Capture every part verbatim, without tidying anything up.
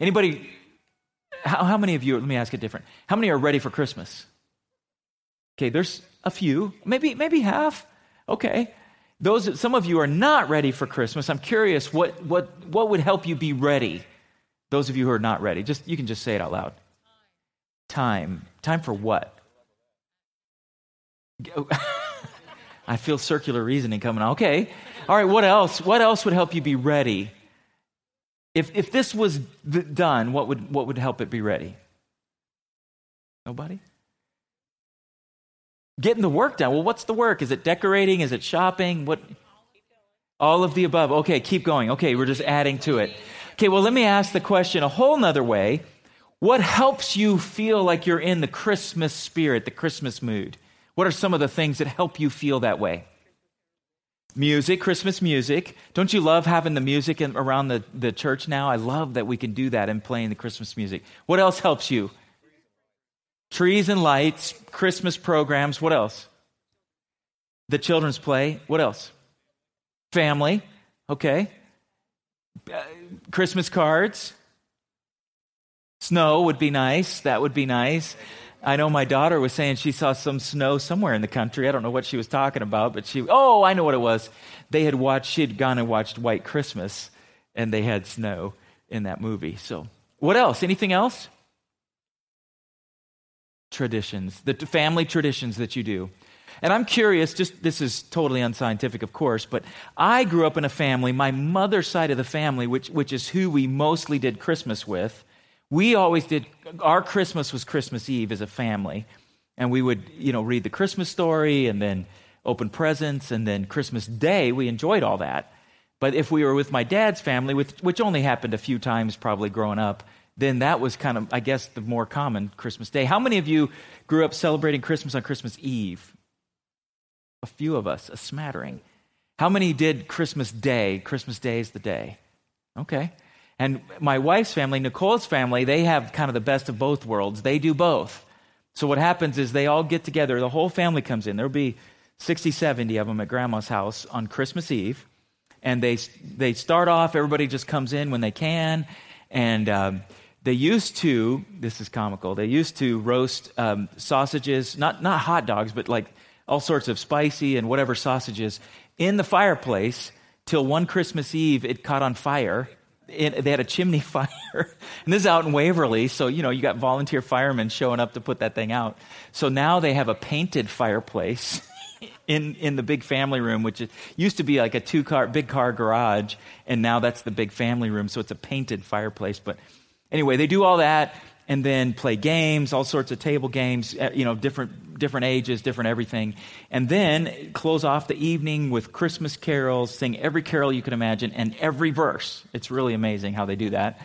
Anybody, how, how many of you, let me ask it different. How many are ready for Christmas? Okay, there's a few, maybe maybe half. Okay. Those, some of you are not ready for Christmas. I'm curious what what what would help you be ready? Those of you who are not ready, just you can just say it out loud. Time. Time for what? I feel circular reasoning coming on. Okay. All right, what else? What else would help you be ready? If if this was done, what would what would help it be ready? Nobody? Getting the work done. Well, what's the work? Is it decorating? Is it shopping? What? All of the above. Okay, keep going. Okay, we're just adding to it. Okay, well, let me ask the question a whole nother way. What helps you feel like you're in the Christmas spirit, the Christmas mood? What are some of the things that help you feel that way? Music, Christmas music. Don't you love having the music in, around the, the church now? I love that we can do that and playing the Christmas music. What else helps you? Trees and lights, Christmas programs. What else? The children's play. What else? Family. Okay. Uh, Christmas cards. Snow would be nice. That would be nice. I know my daughter was saying she saw some snow somewhere in the country. I don't know what she was talking about, but she, oh, I know what it was. They had watched, she had gone and watched White Christmas, and they had snow in that movie. So what else? Anything else? Traditions, the family traditions that you do. And I'm curious, just this is totally unscientific, of course, but I grew up in a family, my mother's side of the family, which which is who we mostly did Christmas with. We always did, our Christmas was Christmas Eve as a family. And we would, you know, read the Christmas story and then open presents and then Christmas Day, we enjoyed all that. But if we were with my dad's family, with, which only happened a few times probably growing up, then that was kind of, I guess, the more common Christmas Day. How many of you grew up celebrating Christmas on Christmas Eve? A few of us, a smattering. How many did Christmas Day? Christmas Day is the day. Okay. And my wife's family, Nicole's family, they have kind of the best of both worlds. They do both. So what happens is they all get together. The whole family comes in. There'll be sixty, seventy of them at Grandma's house on Christmas Eve. And they they start off, everybody just comes in when they can. And um They used to, this is comical, they used to roast um, sausages, not not hot dogs, but like all sorts of spicy and whatever sausages in the fireplace till one Christmas Eve it caught on fire. It, they had a chimney fire. And this is out in Waverly, so you know, you got volunteer firemen showing up to put that thing out. So now they have a painted fireplace in, in the big family room, which is, used to be like a two-car, big-car garage, and now that's the big family room, so it's a painted fireplace, but... Anyway, they do all that and then play games, all sorts of table games, you know, different different ages, different everything. And then close off the evening with Christmas carols, sing every carol you can imagine and every verse. It's really amazing how they do that.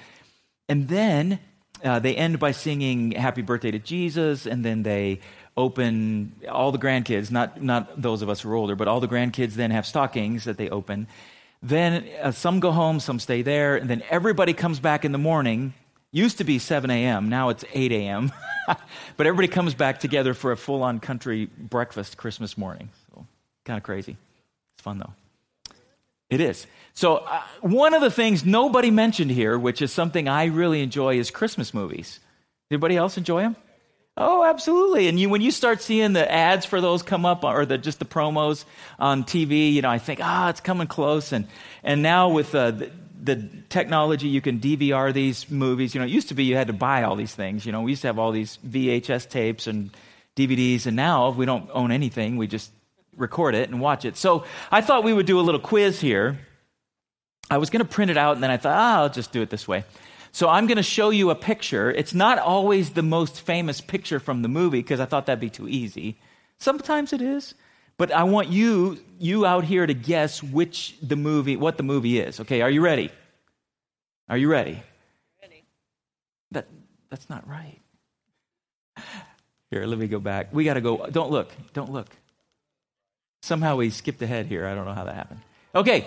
And then uh, they end by singing Happy Birthday to Jesus, and then they open all the grandkids, not, not those of us who are older, but all the grandkids then have stockings that they open. Then uh, some go home, some stay there, and then everybody comes back in the morning. Used to be seven a.m., now it's eight a.m. But everybody comes back together for a full-on country breakfast Christmas morning. So kind of crazy. It's fun, though. It is. So uh, one of the things nobody mentioned here, which is something I really enjoy, is Christmas movies. Anybody else enjoy them? Oh, absolutely. And you, when you start seeing the ads for those come up, or the, just the promos on T V, you know, I think, ah, oh, it's coming close. And and now with... Uh, the, the technology, you can D V R these movies. You know, it used to be you had to buy all these things. You know, we used to have all these V H S tapes and D V Ds, and now if we don't own anything, we just record it and watch it. So I thought we would do a little quiz here. I was going to print it out, and then I thought, ah, I'll just do it this way. So I'm going to show you a picture. It's not always the most famous picture from the movie, because I thought that'd be too easy. Sometimes it is. But I want you, you out here to guess which the movie, what the movie is. Okay, are you ready? Are you ready? Ready. That that's not right. Here, let me go back. We got to go. Don't look. Don't look. Somehow we skipped ahead here. I don't know how that happened. Okay,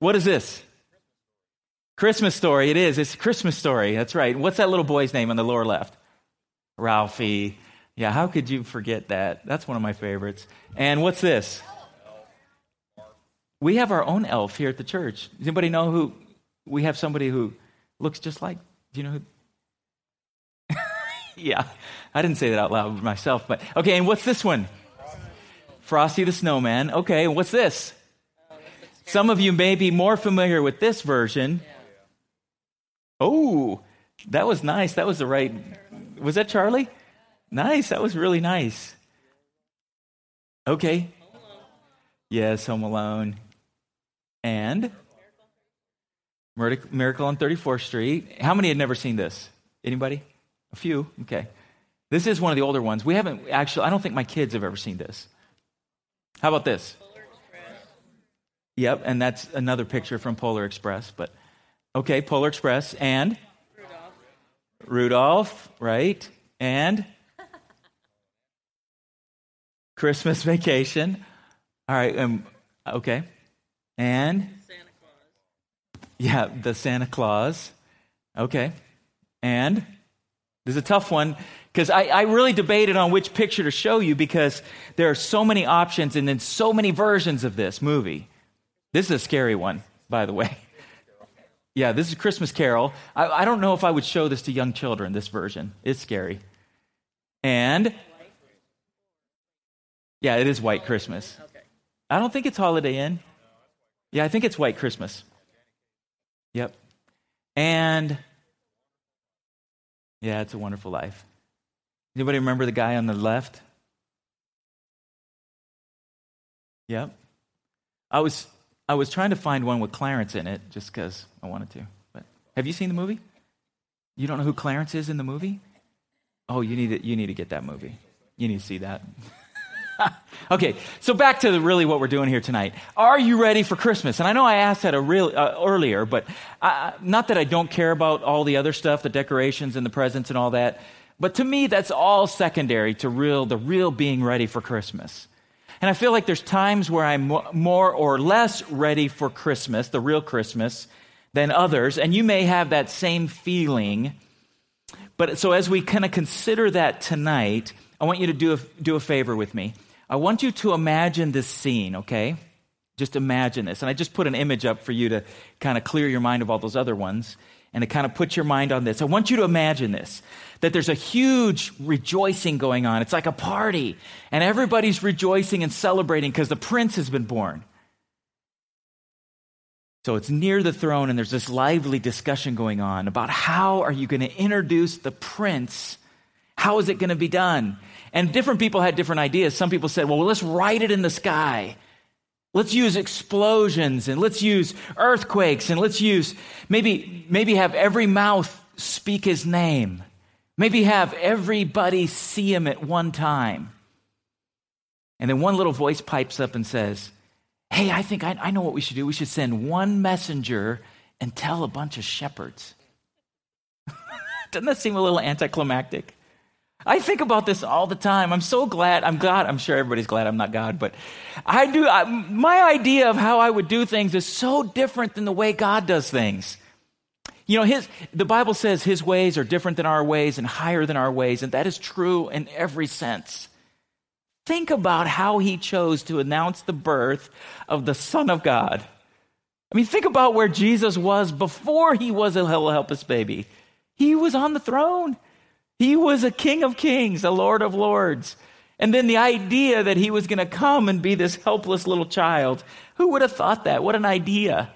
what is this? Christmas Story. It is. It's Christmas Story. That's right. What's that little boy's name on the lower left? Ralphie. Yeah, how could you forget that? That's one of my favorites. And what's this? We have our own elf here at the church. Does anybody know who? We have somebody who looks just like Do you know who? Yeah, I didn't say that out loud myself, but okay, and what's this one? Frosty the Snowman. Okay, what's this? Some of you may be more familiar with this version. Oh, that was nice. That was the right. Was that Charlie? Nice. That was really nice. Okay. Yes, Home Alone. And? Miracle on thirty-fourth Street. How many had never seen this? Anybody? A few. Okay. This is one of the older ones. We haven't actually, I don't think my kids have ever seen this. How about this? Yep, and that's another picture from Polar Express. But okay, Polar Express and? Rudolph. Rudolph, right. And? Christmas Vacation. All right, um, okay. And? Santa Claus. Yeah, the Santa Claus. Okay. And? This is a tough one because I, I really debated on which picture to show you because there are so many options and then so many versions of this movie. This is a scary one, by the way. Yeah, this is Christmas Carol. I, I don't know if I would show this to young children, this version. It's scary. And? Yeah, it is White Christmas. I don't think it's Holiday Inn. Yeah, I think it's White Christmas. Yep. And? Yeah, It's a Wonderful Life. Anybody remember the guy on the left? Yep. I was... I was trying to find one with Clarence in it just because I wanted to. But have you seen the movie? You don't know who Clarence is in the movie? Oh, you need to, you need to get that movie. You need to see that. Okay, so back to the, really what we're doing here tonight. Are you ready for Christmas? And I know I asked that a real, uh, earlier, but I, not that I don't care about all the other stuff, the decorations and the presents and all that. But to me, that's all secondary to real the real being ready for Christmas. And I feel like there's times where I'm more or less ready for Christmas, the real Christmas, than others. And you may have that same feeling. But so as we kind of consider that tonight, I want you to do a, do a favor with me. I want you to imagine this scene, okay? Just imagine this. And I just put an image up for you to kind of clear your mind of all those other ones and to kind of put your mind on this. I want you to imagine this, that there's a huge rejoicing going on. It's like a party, and everybody's rejoicing and celebrating because the prince has been born. So it's near the throne, and there's this lively discussion going on about how are you going to introduce the prince? How is it going to be done? And different people had different ideas. Some people said, well, let's write it in the sky. Let's use explosions and let's use earthquakes and let's use, maybe maybe have every mouth speak his name. Maybe have everybody see him at one time. And then one little voice pipes up and says, hey, I think I, I know what we should do. We should send one messenger and tell a bunch of shepherds. Doesn't that seem a little anticlimactic? I think about this all the time. I'm so glad. I'm glad. I'm sure everybody's glad I'm not God, but I do. I, my idea of how I would do things is so different than the way God does things. You know, his, the Bible says his ways are different than our ways and higher than our ways, and that is true in every sense. Think about how he chose to announce the birth of the Son of God. I mean, think about where Jesus was before he was a helpless baby. He was on the throne. He was a King of Kings, a Lord of Lords. And then the idea that he was going to come and be this helpless little child. Who would have thought that? What an idea.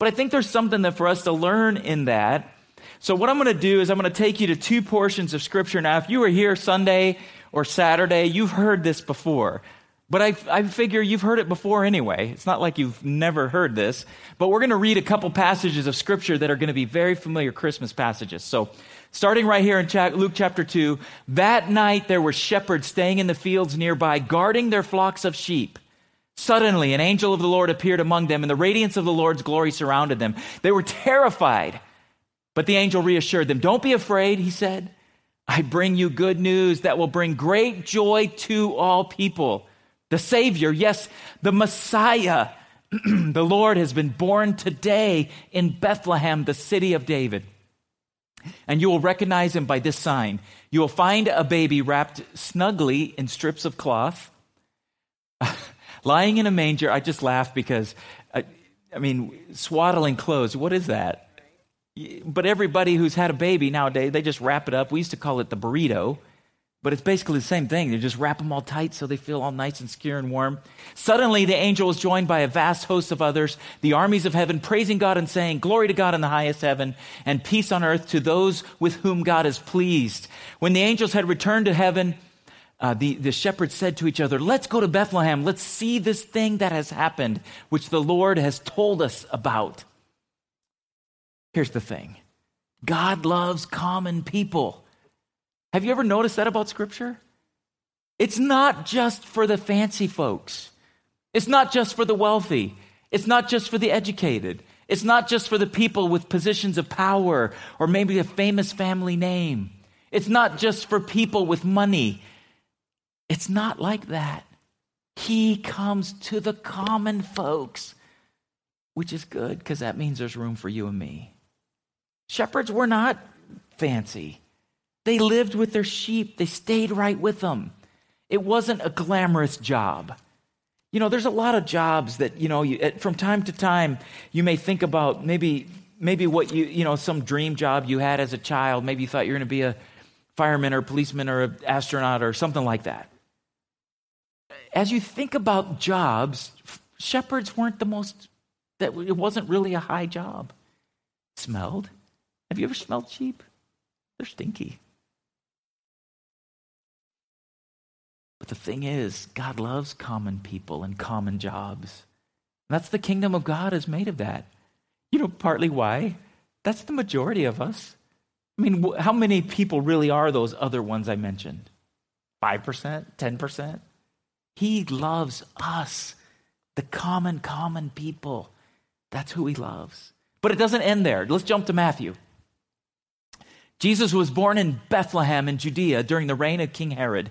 But I think there's something that for us to learn in that. So what I'm going to do is I'm going to take you to two portions of Scripture. Now, if you were here Sunday or Saturday, you've heard this before. But I, I figure you've heard it before anyway. It's not like you've never heard this. But we're going to read a couple passages of Scripture that are going to be very familiar Christmas passages. So starting right here in Luke chapter two, that night there were shepherds staying in the fields nearby, guarding their flocks of sheep. Suddenly an angel of the Lord appeared among them, and the radiance of the Lord's glory surrounded them. They were terrified, but the angel reassured them. Don't be afraid, he said. I bring you good news that will bring great joy to all people. The Savior, yes, the Messiah, the Lord has been born today in Bethlehem, the city of David. And you will recognize him by this sign. You will find a baby wrapped snugly in strips of cloth, lying in a manger. I just laugh because, I, I mean, swaddling clothes, what is that? But everybody who's had a baby nowadays, they just wrap it up. We used to call it the burrito, but it's basically the same thing. They just wrap them all tight so they feel all nice and secure and warm. Suddenly, the angel was joined by a vast host of others, the armies of heaven, praising God and saying, "Glory to God in the highest heaven, and peace on earth to those with whom God is pleased." When the angels had returned to heaven, uh, the, the shepherds said to each other, "Let's go to Bethlehem. Let's see this thing that has happened, which the Lord has told us about." Here's the thing. God loves common people. Have you ever noticed that about Scripture? It's not just for the fancy folks. It's not just for the wealthy. It's not just for the educated. It's not just for the people with positions of power or maybe a famous family name. It's not just for people with money. It's not like that. He comes to the common folks, which is good because that means there's room for you and me. Shepherds were not fancy. They lived with their sheep. They stayed right with them. It wasn't a glamorous job. You know, there's a lot of jobs that, you know, you, from time to time, you may think about maybe maybe what you, you know, some dream job you had as a child. Maybe you thought you were going to be a fireman or a policeman or an astronaut or something like that. As you think about jobs, shepherds weren't the most, that it wasn't really a high job. Smelled. Have you ever smelled sheep? They're stinky. But the thing is, God loves common people and common jobs. And that's the kingdom of God is made of that. You know, partly why? That's the majority of us. I mean, how many people really are those other ones I mentioned? five percent? ten percent? He loves us, the common, common people. That's who he loves. But it doesn't end there. Let's jump to Matthew. Jesus was born in Bethlehem in Judea during the reign of King Herod.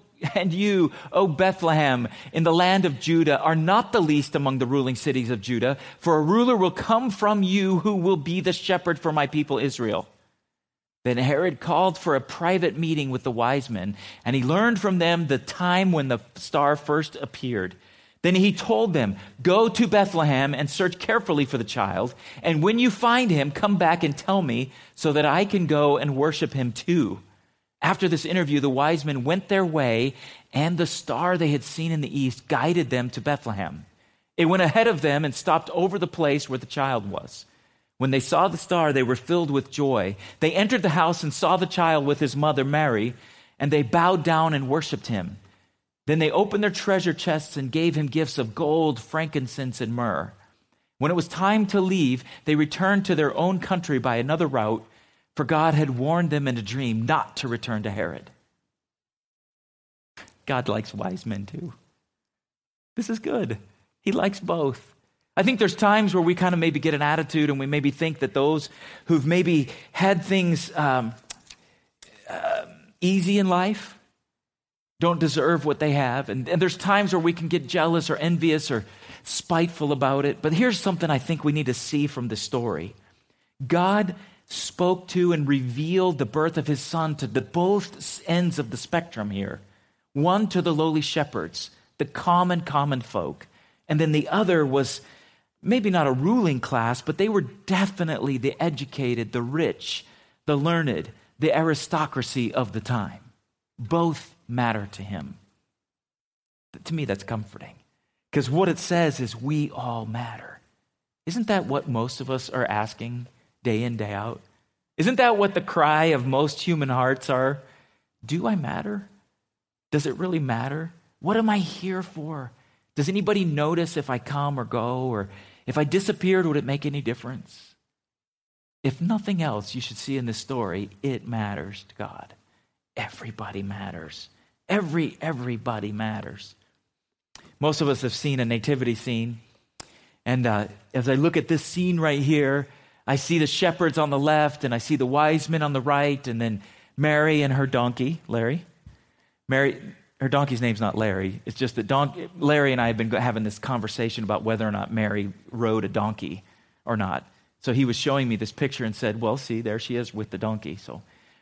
And you, O Bethlehem, in the land of Judah, are not the least among the ruling cities of Judah, for a ruler will come from you who will be the shepherd for my people Israel." Then Herod called for a private meeting with the wise men, and he learned from them the time when the star first appeared. Then he told them, "Go to Bethlehem and search carefully for the child, and when you find him, come back and tell me so that I can go and worship him too." After this interview, the wise men went their way, and the star they had seen in the east guided them to Bethlehem. It went ahead of them and stopped over the place where the child was. When they saw the star, they were filled with joy. They entered the house and saw the child with his mother Mary, and they bowed down and worshipped him. Then they opened their treasure chests and gave him gifts of gold, frankincense, and myrrh. When it was time to leave, they returned to their own country by another route, for God had warned them in a dream not to return to Herod. God likes wise men too. This is good. He likes both. I think there's times where we kind of maybe get an attitude and we maybe think that those who've maybe had things um, uh, easy in life don't deserve what they have. And, and there's times where we can get jealous or envious or spiteful about it. But here's something I think we need to see from the story. God spoke to and revealed the birth of his son to the both ends of the spectrum here. One to the lowly shepherds, the common, common folk. And then the other was maybe not a ruling class, but they were definitely the educated, the rich, the learned, the aristocracy of the time. Both matter to him. But to me, that's comforting. Because what it says is we all matter. Isn't that what most of us are asking day in, day out? Isn't that what the cry of most human hearts are? Do I matter? Does it really matter? What am I here for? Does anybody notice if I come or go? Or if I disappeared, would it make any difference? If nothing else, you should see in this story, it matters to God. Everybody matters. Every, everybody matters. Most of us have seen a nativity scene. And uh, as I look at this scene right here, I see the shepherds on the left, and I see the wise men on the right, and then Mary and her donkey, Larry. Mary, her donkey's name's not Larry. It's just that Don, Larry and I had been having this conversation about whether or not Mary rode a donkey or not. So he was showing me this picture and said, well, see, there she is with the donkey. So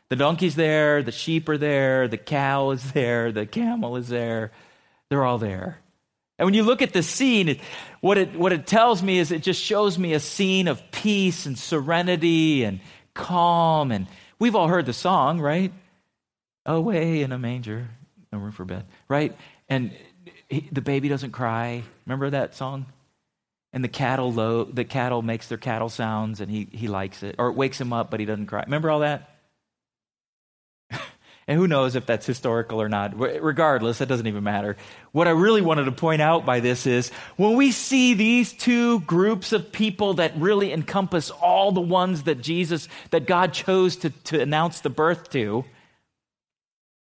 the donkey's there, the sheep are there, the cow is there, the camel is there. They're all there. And when you look at the scene, it, what it what it tells me is it just shows me a scene of peace and serenity and calm. And we've all heard the song, right? Away in a manger, no room for bed, right? And he, the baby doesn't cry. Remember that song? And the cattle low, the cattle makes their cattle sounds, and he he likes it, or it wakes him up, but he doesn't cry. Remember all that? And who knows if that's historical or not. Regardless, that doesn't even matter. What I really wanted to point out by this is when we see these two groups of people that really encompass all the ones that Jesus, that God chose to, to announce the birth to,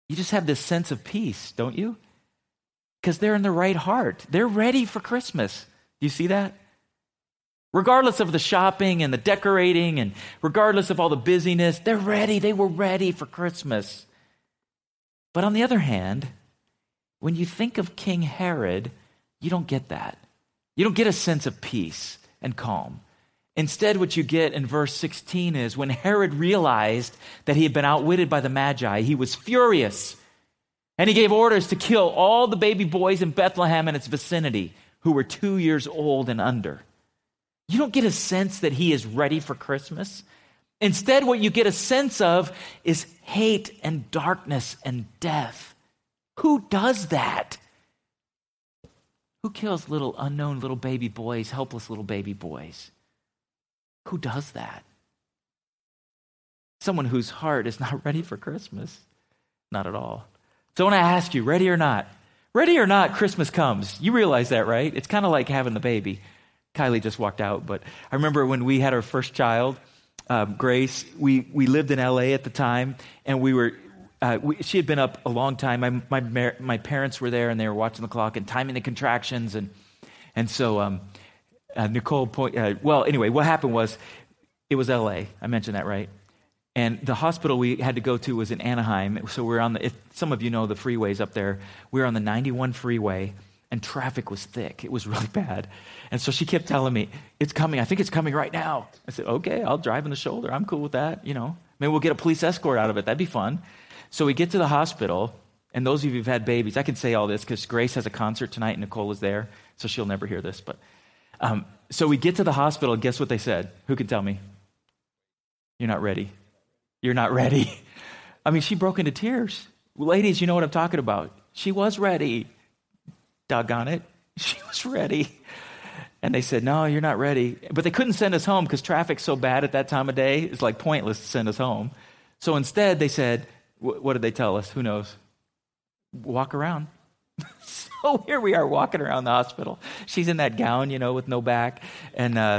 you just have this sense of peace, don't you? Because they're in the right heart. They're ready for Christmas. Do you see that? Regardless of the shopping and the decorating and regardless of all the busyness, they're ready. They were ready for Christmas. But on the other hand, when you think of King Herod, you don't get that. You don't get a sense of peace and calm. Instead, what you get in verse sixteen is when Herod realized that he had been outwitted by the Magi, he was furious, and he gave orders to kill all the baby boys in Bethlehem and its vicinity who were two years old and under. You don't get a sense that he is ready for Christmas. Instead, what you get a sense of is hate and darkness and death. Who does that? Who kills little unknown little baby boys, helpless little baby boys? Who does that? Someone whose heart is not ready for Christmas. Not at all. So when I ask you, ready or not? Ready or not, Christmas comes. You realize that, right? It's kind of like having the baby. Kylie just walked out, but I remember when we had our first child, Um, Grace, we, we lived in L A at the time, and we were uh, we, she had been up a long time. My, my my parents were there, and they were watching the clock and timing the contractions, and and so um, uh, Nicole point. Uh, well, anyway, what happened was it was L A. I mentioned that, right? And the hospital we had to go to was in Anaheim, so we're on the. If some of you know the freeways up there, we were on the ninety-one freeway. And traffic was thick. It was really bad. And so she kept telling me, it's coming. I think it's coming right now. I said, okay, I'll drive in the shoulder. I'm cool with that. You know, maybe we'll get a police escort out of it. That'd be fun. So we get to the hospital. And those of you who've had babies, I can say all this because Grace has a concert tonight and Nicole is there. So she'll never hear this. But um, so we get to the hospital. And guess what they said? Who can tell me? You're not ready. You're not ready. I mean, she broke into tears. Ladies, you know what I'm talking about. She was ready. Doggone it. She was ready. And they said, no, you're not ready. But they couldn't send us home because traffic's so bad at that time of day. It's like pointless to send us home. So instead they said, what did they tell us? Who knows? Walk around. So here we are walking around the hospital. She's in that gown, you know, with no back. And uh,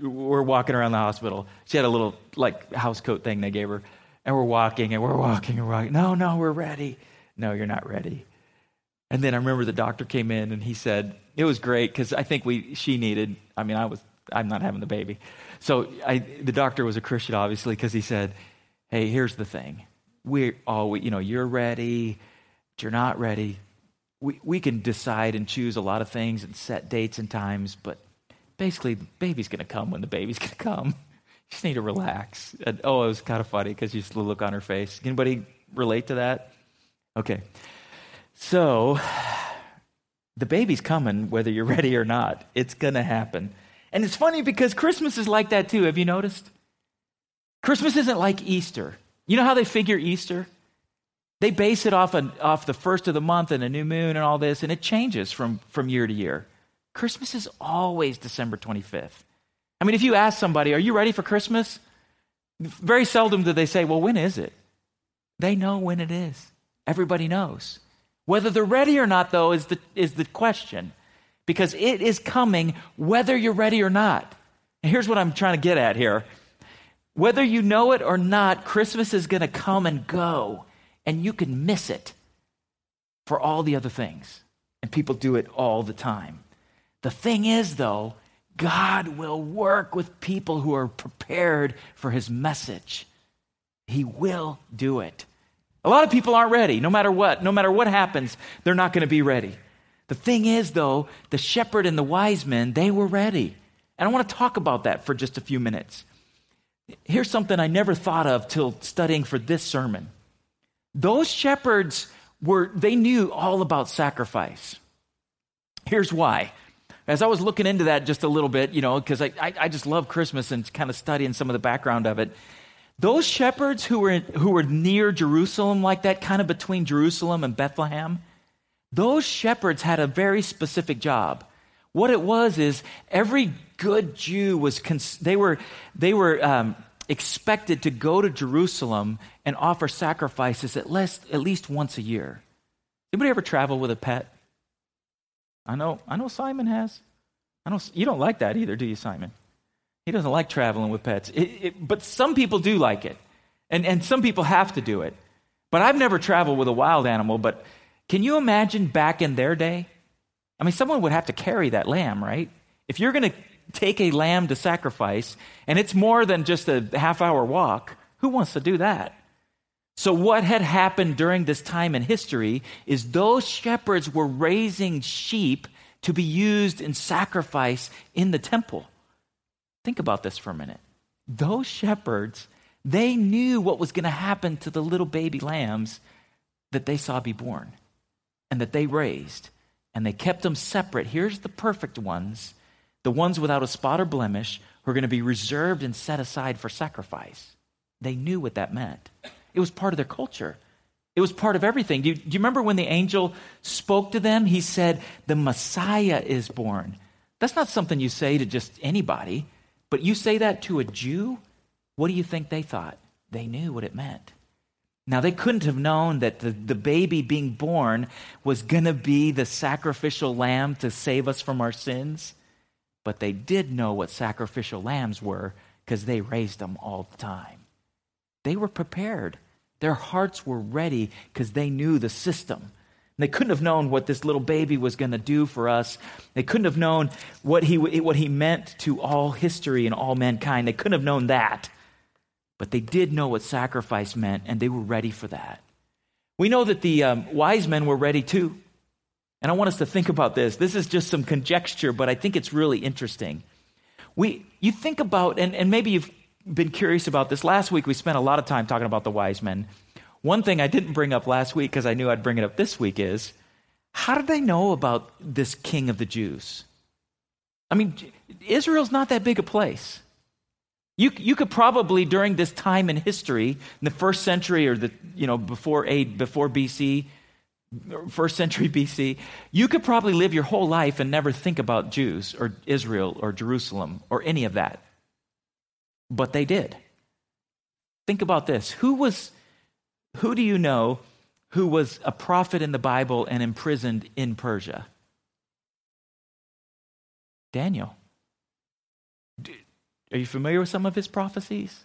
we're walking around the hospital. She had a little like house coat thing they gave her. And we're walking and we're walking and we're walking. No, no, we're ready. No, you're not ready. And then I remember the doctor came in and he said, it was great because I think we she needed, I mean, I was, I'm not having the baby. So I, the doctor was a Christian, obviously, because he said, hey, here's the thing. We're all, we, you know, you're ready, but you're not ready. We we can decide and choose a lot of things and set dates and times, but basically the baby's going to come when the baby's going to come. You just need to relax. And, oh, it was kind of funny because you just look on her face. Anybody relate to that? Okay. So the baby's coming, whether you're ready or not. It's going to happen. And it's funny because Christmas is like that too. Have you noticed? Christmas isn't like Easter. You know how they figure Easter? They base it off, an, off the first of the month and a new moon and all this, and it changes from, from year to year. Christmas is always December twenty-fifth. I mean, if you ask somebody, are you ready for Christmas? Very seldom do they say, well, when is it? They know when it is. Everybody knows. Whether they're ready or not, though, is the is the question, because it is coming whether you're ready or not. And here's what I'm trying to get at here. Whether you know it or not, Christmas is going to come and go, and you can miss it for all the other things. And people do it all the time. The thing is, though, God will work with people who are prepared for his message. He will do it. A lot of people aren't ready. No matter what, no matter what happens, they're not going to be ready. The thing is, though, the shepherd and the wise men, they were ready. And I want to talk about that for just a few minutes. Here's something I never thought of till studying for this sermon. Those shepherds were, they knew all about sacrifice. Here's why. As I was looking into that just a little bit, you know, because I, I, I just love Christmas and kind of studying some of the background of it. Those shepherds who were, who were near Jerusalem like that, kind of between Jerusalem and Bethlehem, those shepherds had a very specific job. What it was is every good Jew was, cons- they were, they were um, expected to go to Jerusalem and offer sacrifices at least, at least once a year. Anybody ever travel with a pet? I know, I know Simon has. I know you don't like that either, do you, Simon? He doesn't like traveling with pets. It, it, but some people do like it, and and some people have to do it. But I've never traveled with a wild animal. But can you imagine back in their day? I mean, someone would have to carry that lamb, right? If you're going to take a lamb to sacrifice, and it's more than just a half-hour walk, who wants to do that? So what had happened during this time in history is those shepherds were raising sheep to be used in sacrifice in the temple. Think about this for a minute. Those shepherds, they knew what was going to happen to the little baby lambs that they saw be born and that they raised, and they kept them separate. Here's the perfect ones, the ones without a spot or blemish who are going to be reserved and set aside for sacrifice. They knew what that meant. It was part of their culture. It was part of everything. Do you, do you remember when the angel spoke to them? He said, the Messiah is born. That's not something you say to just anybody, but you say that to a Jew? What do you think they thought? They knew what it meant. Now, they couldn't have known that the, the baby being born was going to be the sacrificial lamb to save us from our sins, but they did know what sacrificial lambs were because they raised them all the time. They were prepared. Their hearts were ready because they knew the system. And they couldn't have known what this little baby was going to do for us. They couldn't have known what he what he meant to all history and all mankind. They couldn't have known that. But they did know what sacrifice meant, and they were ready for that. We know that the um, wise men were ready too. And I want us to think about this. This is just some conjecture, but I think it's really interesting. We, you think about, and, and maybe you've been curious about this. Last week, we spent a lot of time talking about the wise men. One thing I didn't bring up last week because I knew I'd bring it up this week is, how did they know about this king of the Jews? I mean, Israel's not that big a place. You, you could probably, during this time in history, in the first century or the, you know, before eight, before B C, first century B C, you could probably live your whole life and never think about Jews or Israel or Jerusalem or any of that. But they did. Think about this. Who was, who do you know who was a prophet in the Bible and imprisoned in Persia? Daniel. Are you familiar with some of his prophecies?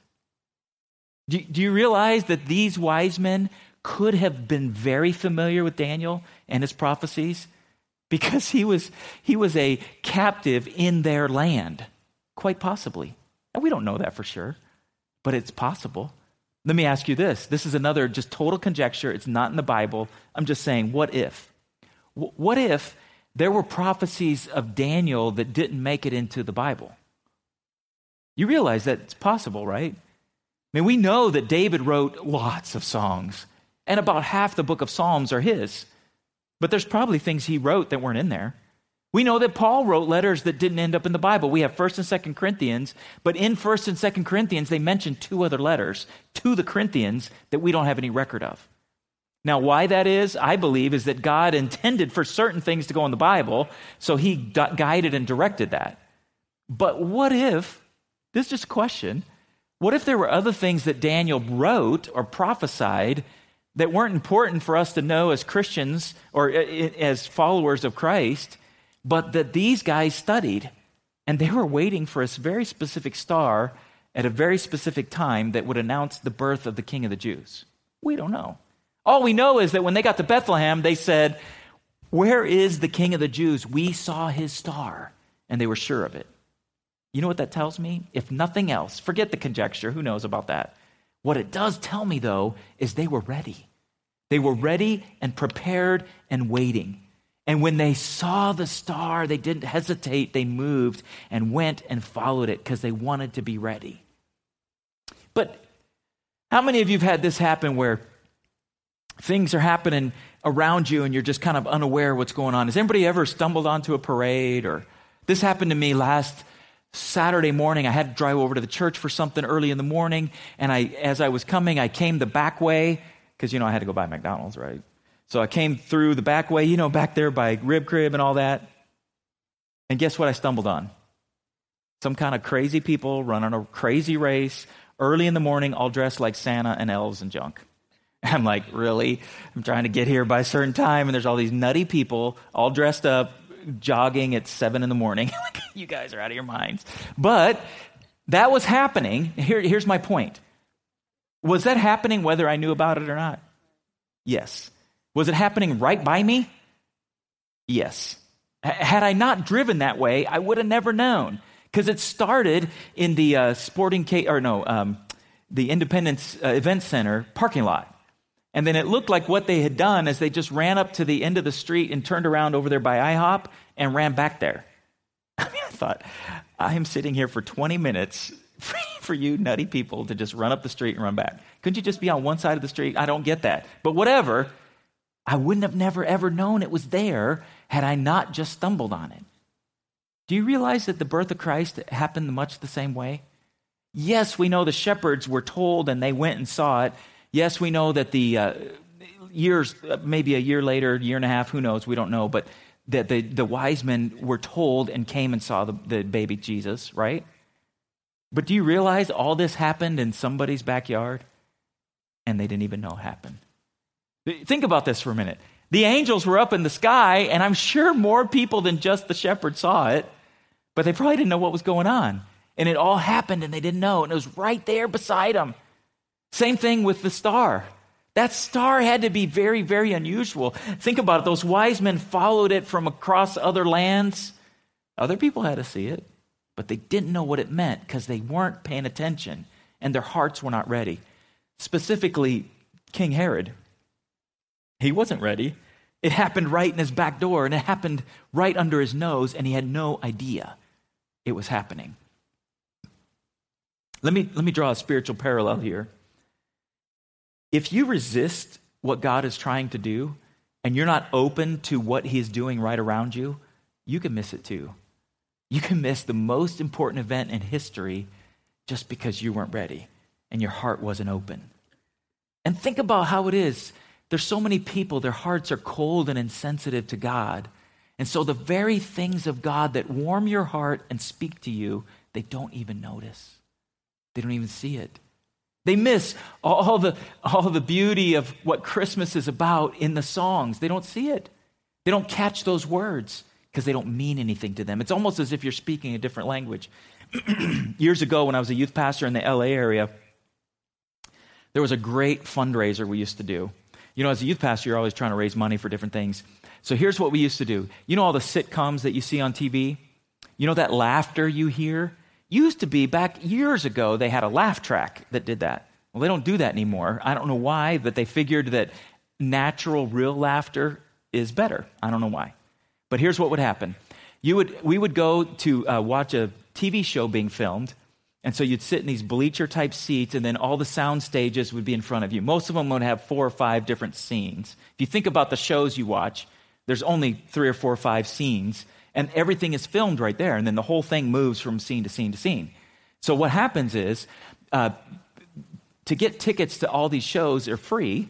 Do, do you realize that these wise men could have been very familiar with Daniel and his prophecies? Because he was, he was a captive in their land, quite possibly. We don't know that for sure, but it's possible. Let me ask you this. This is another just total conjecture. It's not in the Bible. I'm just saying, what if? W- what if there were prophecies of Daniel that didn't make it into the Bible? You realize that it's possible, right? I mean, we know that David wrote lots of songs, and about half the book of Psalms are his, but there's probably things he wrote that weren't in there. We know that Paul wrote letters that didn't end up in the Bible. We have First and Second Corinthians, but in First and Second Corinthians, they mention two other letters to the Corinthians that we don't have any record of. Now, why that is, I believe, is that God intended for certain things to go in the Bible, so he guided and directed that. But what if, this is just a question, what if there were other things that Daniel wrote or prophesied that weren't important for us to know as Christians or as followers of Christ, but that these guys studied, and they were waiting for a very specific star at a very specific time that would announce the birth of the king of the Jews? We don't know. All we know is that when they got to Bethlehem, they said, where is the king of the Jews? We saw his star, and they were sure of it. You know what that tells me? If nothing else, forget the conjecture. Who knows about that? What it does tell me, though, is they were ready. They were ready and prepared and waiting. And when they saw the star, they didn't hesitate. They moved and went and followed it because they wanted to be ready. But how many of you have had this happen where things are happening around you and you're just kind of unaware what's going on? Has anybody ever stumbled onto a parade? Or this happened to me last Saturday morning. I had to drive over to the church for something early in the morning. And I, as I was coming, I came the back way because, you know, I had to go by McDonald's, right? So I came through the back way, you know, back there by Rib Crib and all that. And guess what I stumbled on? Some kind of crazy people running a crazy race early in the morning, all dressed like Santa and elves and junk. I'm like, really? I'm trying to get here by a certain time, and there's all these nutty people all dressed up, jogging at seven in the morning. You guys are out of your minds. But that was happening. Here, here's my point. Was that happening whether I knew about it or not? Yes. Was it happening right by me? Yes. H- had I not driven that way, I would have never known, because it started in the uh, sporting ca- or no, um, the Independence uh, Event Center parking lot, and then it looked like what they had done is they just ran up to the end of the street and turned around over there by IHOP and ran back there. I mean, I thought, I am sitting here for twenty minutes for you nutty people to just run up the street and run back. Couldn't you just be on one side of the street? I don't get that, but whatever. I wouldn't have never, ever known it was there had I not just stumbled on it. Do you realize that the birth of Christ happened much the same way? Yes, we know the shepherds were told and they went and saw it. Yes, we know that the uh, years, maybe a year later, year and a half, who knows, we don't know, but that the, the wise men were told and came and saw the, the baby Jesus, right? But do you realize all this happened in somebody's backyard and they didn't even know it happened? Think about this for a minute. The angels were up in the sky, and I'm sure more people than just the shepherds saw it, but they probably didn't know what was going on. And it all happened, and they didn't know, and it was right there beside them. Same thing with the star. That star had to be very, very unusual. Think about it. Those wise men followed it from across other lands. Other people had to see it, but they didn't know what it meant because they weren't paying attention, and their hearts were not ready. Specifically, King Herod. He wasn't ready. It happened right in his back door, and it happened right under his nose, and he had no idea it was happening. Let me, let me draw a spiritual parallel here. If you resist what God is trying to do, and you're not open to what he is doing right around you, you can miss it too. You can miss the most important event in history just because you weren't ready and your heart wasn't open. And think about how it is. There's so many people, their hearts are cold and insensitive to God. And so the very things of God that warm your heart and speak to you, they don't even notice. They don't even see it. They miss all the, all the beauty of what Christmas is about in the songs. They don't see it. They don't catch those words because they don't mean anything to them. It's almost as if you're speaking a different language. Years ago when I was a youth pastor in the L A area, there was a great fundraiser we used to do. You know, as a youth pastor, you're always trying to raise money for different things. So here's what we used to do. You know all the sitcoms that you see on T V? You know that laughter you hear? Used to be, back years ago, they had a laugh track that did that. Well, they don't do that anymore. I don't know why, but they figured that natural, real laughter is better. I don't know why. But here's what would happen. You would, we would go to uh, watch a T V show being filmed, and so you'd sit in these bleacher-type seats, and then all the sound stages would be in front of you. Most of them would have four or five different scenes. If you think about the shows you watch, there's only three or four or five scenes, and everything is filmed right there, and then the whole thing moves from scene to scene to scene. So what happens is, uh, to get tickets to all these shows are free,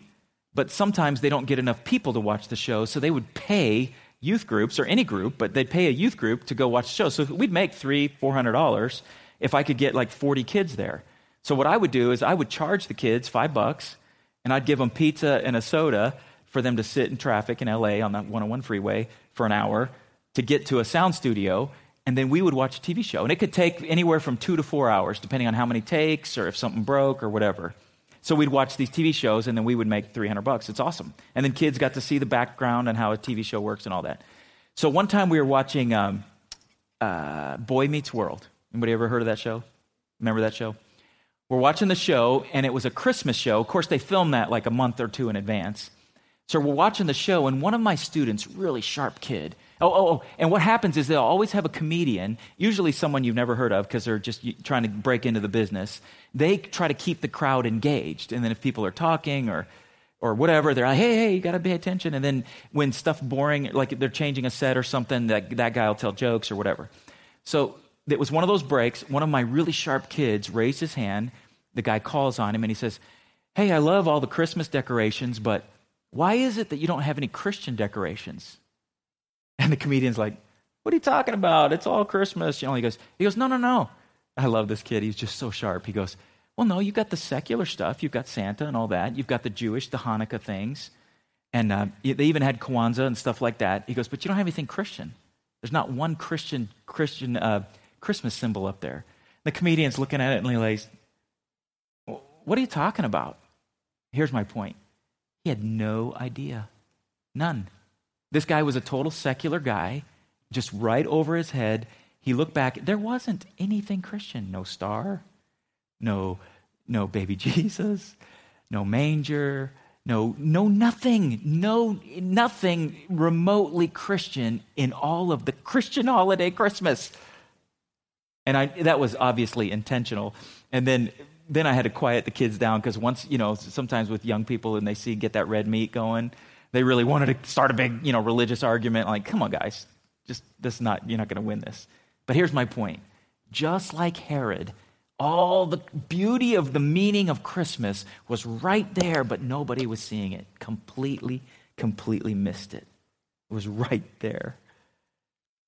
but sometimes they don't get enough people to watch the show, so they would pay youth groups, or any group, but they'd pay a youth group to go watch the show. So we'd make three hundred dollars, four hundred dollars, if I could get like forty kids there. So what I would do is I would charge the kids five bucks and I'd give them pizza and a soda for them to sit in traffic in L A on that one oh one freeway for an hour to get to a sound studio. And then we would watch a T V show. And it could take anywhere from two to four hours, depending on how many takes or if something broke or whatever. So we'd watch these T V shows and then we would make three hundred bucks. It's awesome. And then kids got to see the background and how a T V show works and all that. So one time we were watching um, uh, Boy Meets World. Anybody ever heard of that show? Remember that show? We're watching the show, and it was a Christmas show. Of course, they filmed that like a month or two in advance. So we're watching the show, and one of my students, really sharp kid. Oh, oh, oh. And what happens is they'll always have a comedian, usually someone you've never heard of because they're just trying to break into the business. They try to keep the crowd engaged. And then if people are talking or or whatever, they're like, hey, hey, you got to pay attention. And then when stuff boring, like they're changing a set or something, that, that guy will tell jokes or whatever. So it was one of those breaks. One of my really sharp kids raised his hand. The guy calls on him and he says, hey, I love all the Christmas decorations, but why is it that you don't have any Christian decorations? And the comedian's like, what are you talking about? It's all Christmas. You know, he goes, he goes, no, no, no. I love this kid. He's just so sharp. He goes, well, no, you've got the secular stuff. You've got Santa and all that. You've got the Jewish, the Hanukkah things. And uh, they even had Kwanzaa and stuff like that. He goes, but you don't have anything Christian. There's not one Christian Christian uh, Christmas symbol up there. The comedian's looking at it and he lays, what are you talking about? Here's my point. He had no idea. None. This guy was a total secular guy, just right over his head. He looked back. There wasn't anything Christian. No star, no no baby Jesus, no manger, no no nothing, no nothing remotely Christian in all of the Christian holiday Christmas. And I that was obviously intentional. And then Then I had to quiet the kids down because once, you know, sometimes with young people and they see get that red meat going, they really wanted to start a big, you know, religious argument. Like, come on, guys, just this is not, you're not going to win this. But here's my point. Just like Herod, all the beauty of the meaning of Christmas was right there, but nobody was seeing it. Completely, completely missed it. It was right there.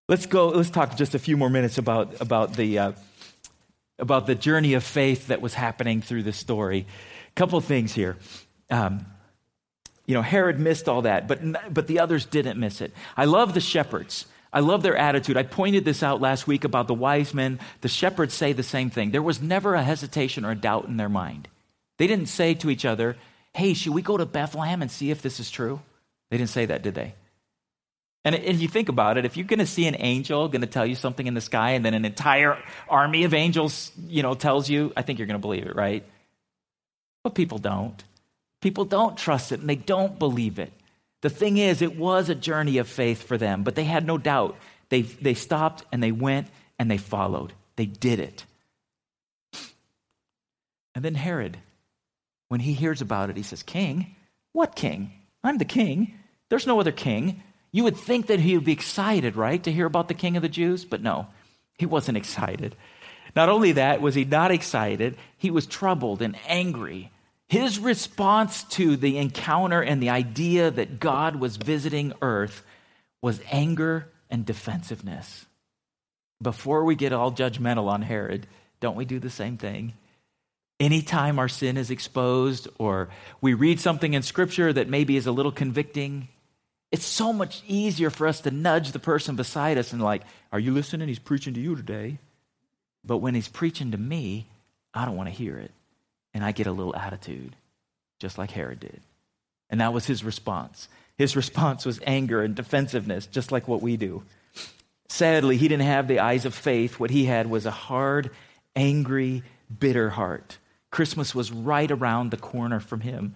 Let's go. Let's talk just a few more minutes about about the. Uh, about the journey of faith that was happening through the story. A couple of things here. Um, you know, Herod missed all that, but, but the others didn't miss it. I love the shepherds. I love their attitude. I pointed this out last week about the wise men. The shepherds say the same thing. There was never a hesitation or a doubt in their mind. They didn't say to each other, hey, should we go to Bethlehem and see if this is true? They didn't say that, did they? And if you think about it, if you're going to see an angel going to tell you something in the sky and then an entire army of angels, you know, tells you, I think you're going to believe it, right? But people don't. People don't trust it and they don't believe it. The thing is, it was a journey of faith for them, but they had no doubt. They they stopped and they went and they followed. They did it. And then Herod, when he hears about it, he says, King? What king? I'm the king. There's no other king. You would think that he would be excited, right, to hear about the king of the Jews? But no, he wasn't excited. Not only that, was he not excited, he was troubled and angry. His response to the encounter and the idea that God was visiting earth was anger and defensiveness. Before we get all judgmental on Herod, don't we do the same thing? Anytime our sin is exposed or we read something in Scripture that maybe is a little convicting, it's so much easier for us to nudge the person beside us and like, are you listening? He's preaching to you today. But when he's preaching to me, I don't want to hear it. And I get a little attitude, just like Herod did. And that was his response. His response was anger and defensiveness, just like what we do. Sadly, he didn't have the eyes of faith. What he had was a hard, angry, bitter heart. Christmas was right around the corner from him.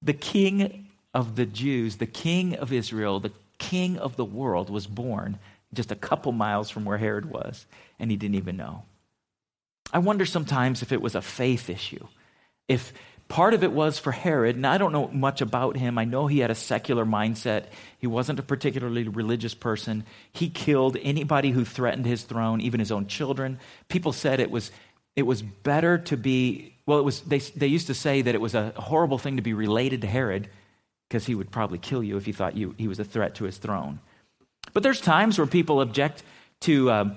The king of the Jews, the king of Israel, the king of the world was born just a couple miles from where Herod was, and he didn't even know. I wonder sometimes if it was a faith issue. If part of it was for Herod, and I don't know much about him. I know he had a secular mindset. He wasn't a particularly religious person. He killed anybody who threatened his throne, even his own children. People said it was it was better to be, well, it was they they used to say that it was a horrible thing to be related to Herod, because he would probably kill you if he thought you, he was a threat to his throne. But there's times where people object to um,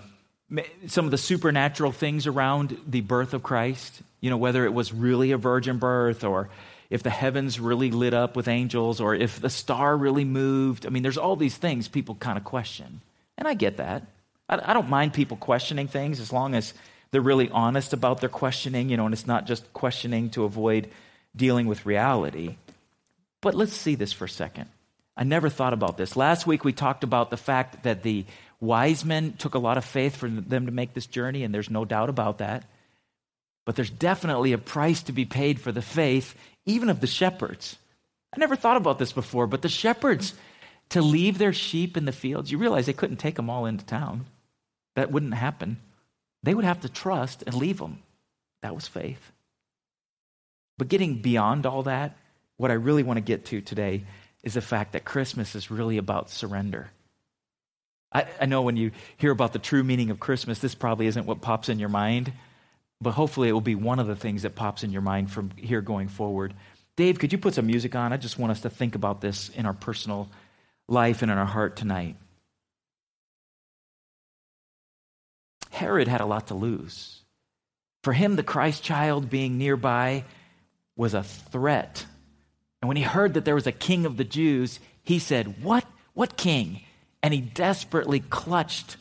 some of the supernatural things around the birth of Christ, you know, whether it was really a virgin birth or if the heavens really lit up with angels or if the star really moved. I mean, there's all these things people kind of question. And I get that. I, I don't mind people questioning things as long as they're really honest about their questioning, you know, and it's not just questioning to avoid dealing with reality. But let's see this for a second. I never thought about this. Last week we talked about the fact that the wise men took a lot of faith for them to make this journey, and there's no doubt about that. But there's definitely a price to be paid for the faith, even of the shepherds. I never thought about this before, but the shepherds, to leave their sheep in the fields, you realize they couldn't take them all into town. That wouldn't happen. They would have to trust and leave them. That was faith. But getting beyond all that, what I really want to get to today is the fact that Christmas is really about surrender. I, I know when you hear about the true meaning of Christmas, this probably isn't what pops in your mind, but hopefully it will be one of the things that pops in your mind from here going forward. Dave, could you put some music on? I just want us to think about this in our personal life and in our heart tonight. Herod had a lot to lose. For him, the Christ child being nearby was a threat. And when he heard that there was a king of the Jews, he said, "What? What king?" And he desperately clutched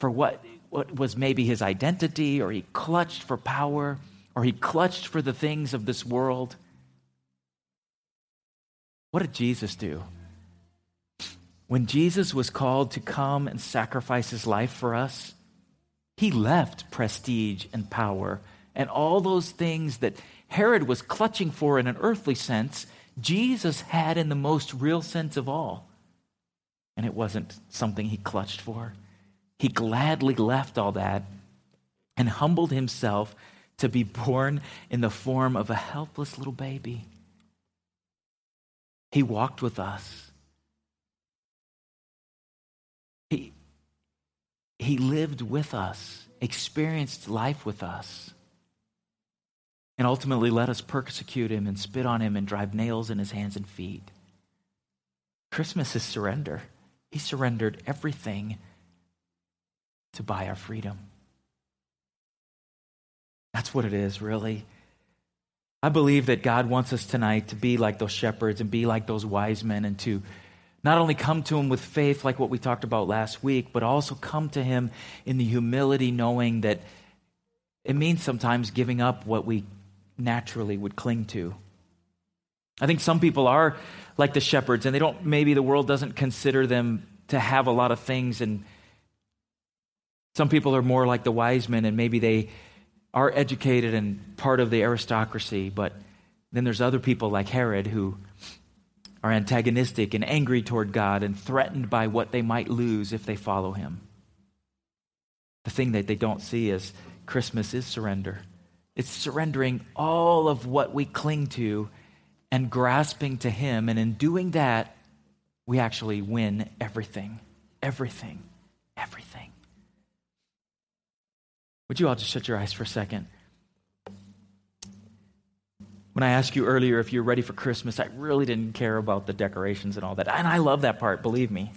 for what, what was maybe his identity, or he clutched for power, or he clutched for the things of this world. What did Jesus do? When Jesus was called to come and sacrifice his life for us, he left prestige and power and all those things that Herod was clutching for in an earthly sense, Jesus had in the most real sense of all. And it wasn't something he clutched for. He gladly left all that and humbled himself to be born in the form of a helpless little baby. He walked with us. He, he lived with us, experienced life with us, and ultimately let us persecute him and spit on him and drive nails in his hands and feet. Christmas is surrender. He surrendered everything to buy our freedom. That's what it is, really. I believe that God wants us tonight to be like those shepherds and be like those wise men, and to not only come to him with faith like what we talked about last week, but also come to him in the humility, knowing that it means sometimes giving up what we naturally would cling to. I think some people are like the shepherds, and they don't, maybe the world doesn't consider them to have a lot of things, and some people are more like the wise men, and maybe they are educated and part of the aristocracy, but then there's other people like Herod who are antagonistic and angry toward God and threatened by what they might lose if they follow him. The thing that they don't see is Christmas is surrender. It's surrendering all of what we cling to and grasping to him, and in doing that, we actually win everything, everything, everything. Would you all just shut your eyes for a second? When I asked you earlier if you're ready for Christmas, I really didn't care about the decorations and all that. And I love that part, believe me.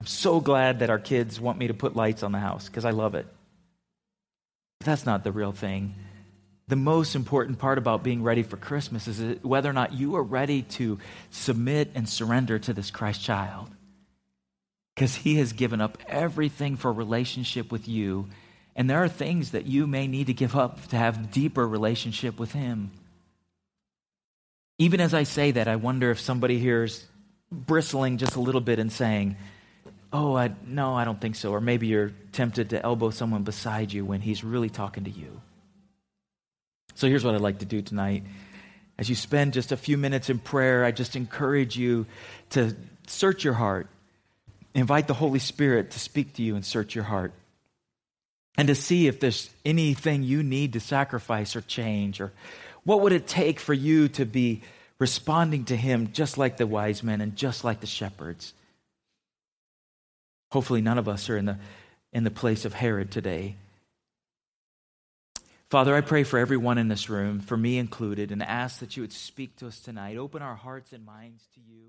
I'm so glad that our kids want me to put lights on the house because I love it. But that's not the real thing. The most important part about being ready for Christmas is whether or not you are ready to submit and surrender to this Christ child, because he has given up everything for relationship with you. And there are things that you may need to give up to have deeper relationship with him. Even as I say that, I wonder if somebody here is bristling just a little bit and saying, oh, I, no, I don't think so. Or maybe you're tempted to elbow someone beside you when he's really talking to you. So here's what I'd like to do tonight. As you spend just a few minutes in prayer, I just encourage you to search your heart. Invite the Holy Spirit to speak to you and search your heart, and to see if there's anything you need to sacrifice or change, or what would it take for you to be responding to him just like the wise men and just like the shepherds. Hopefully none of us are in the in the place of Herod today. Father, I pray for everyone in this room, for me included, and ask that you would speak to us tonight. Open our hearts and minds to you.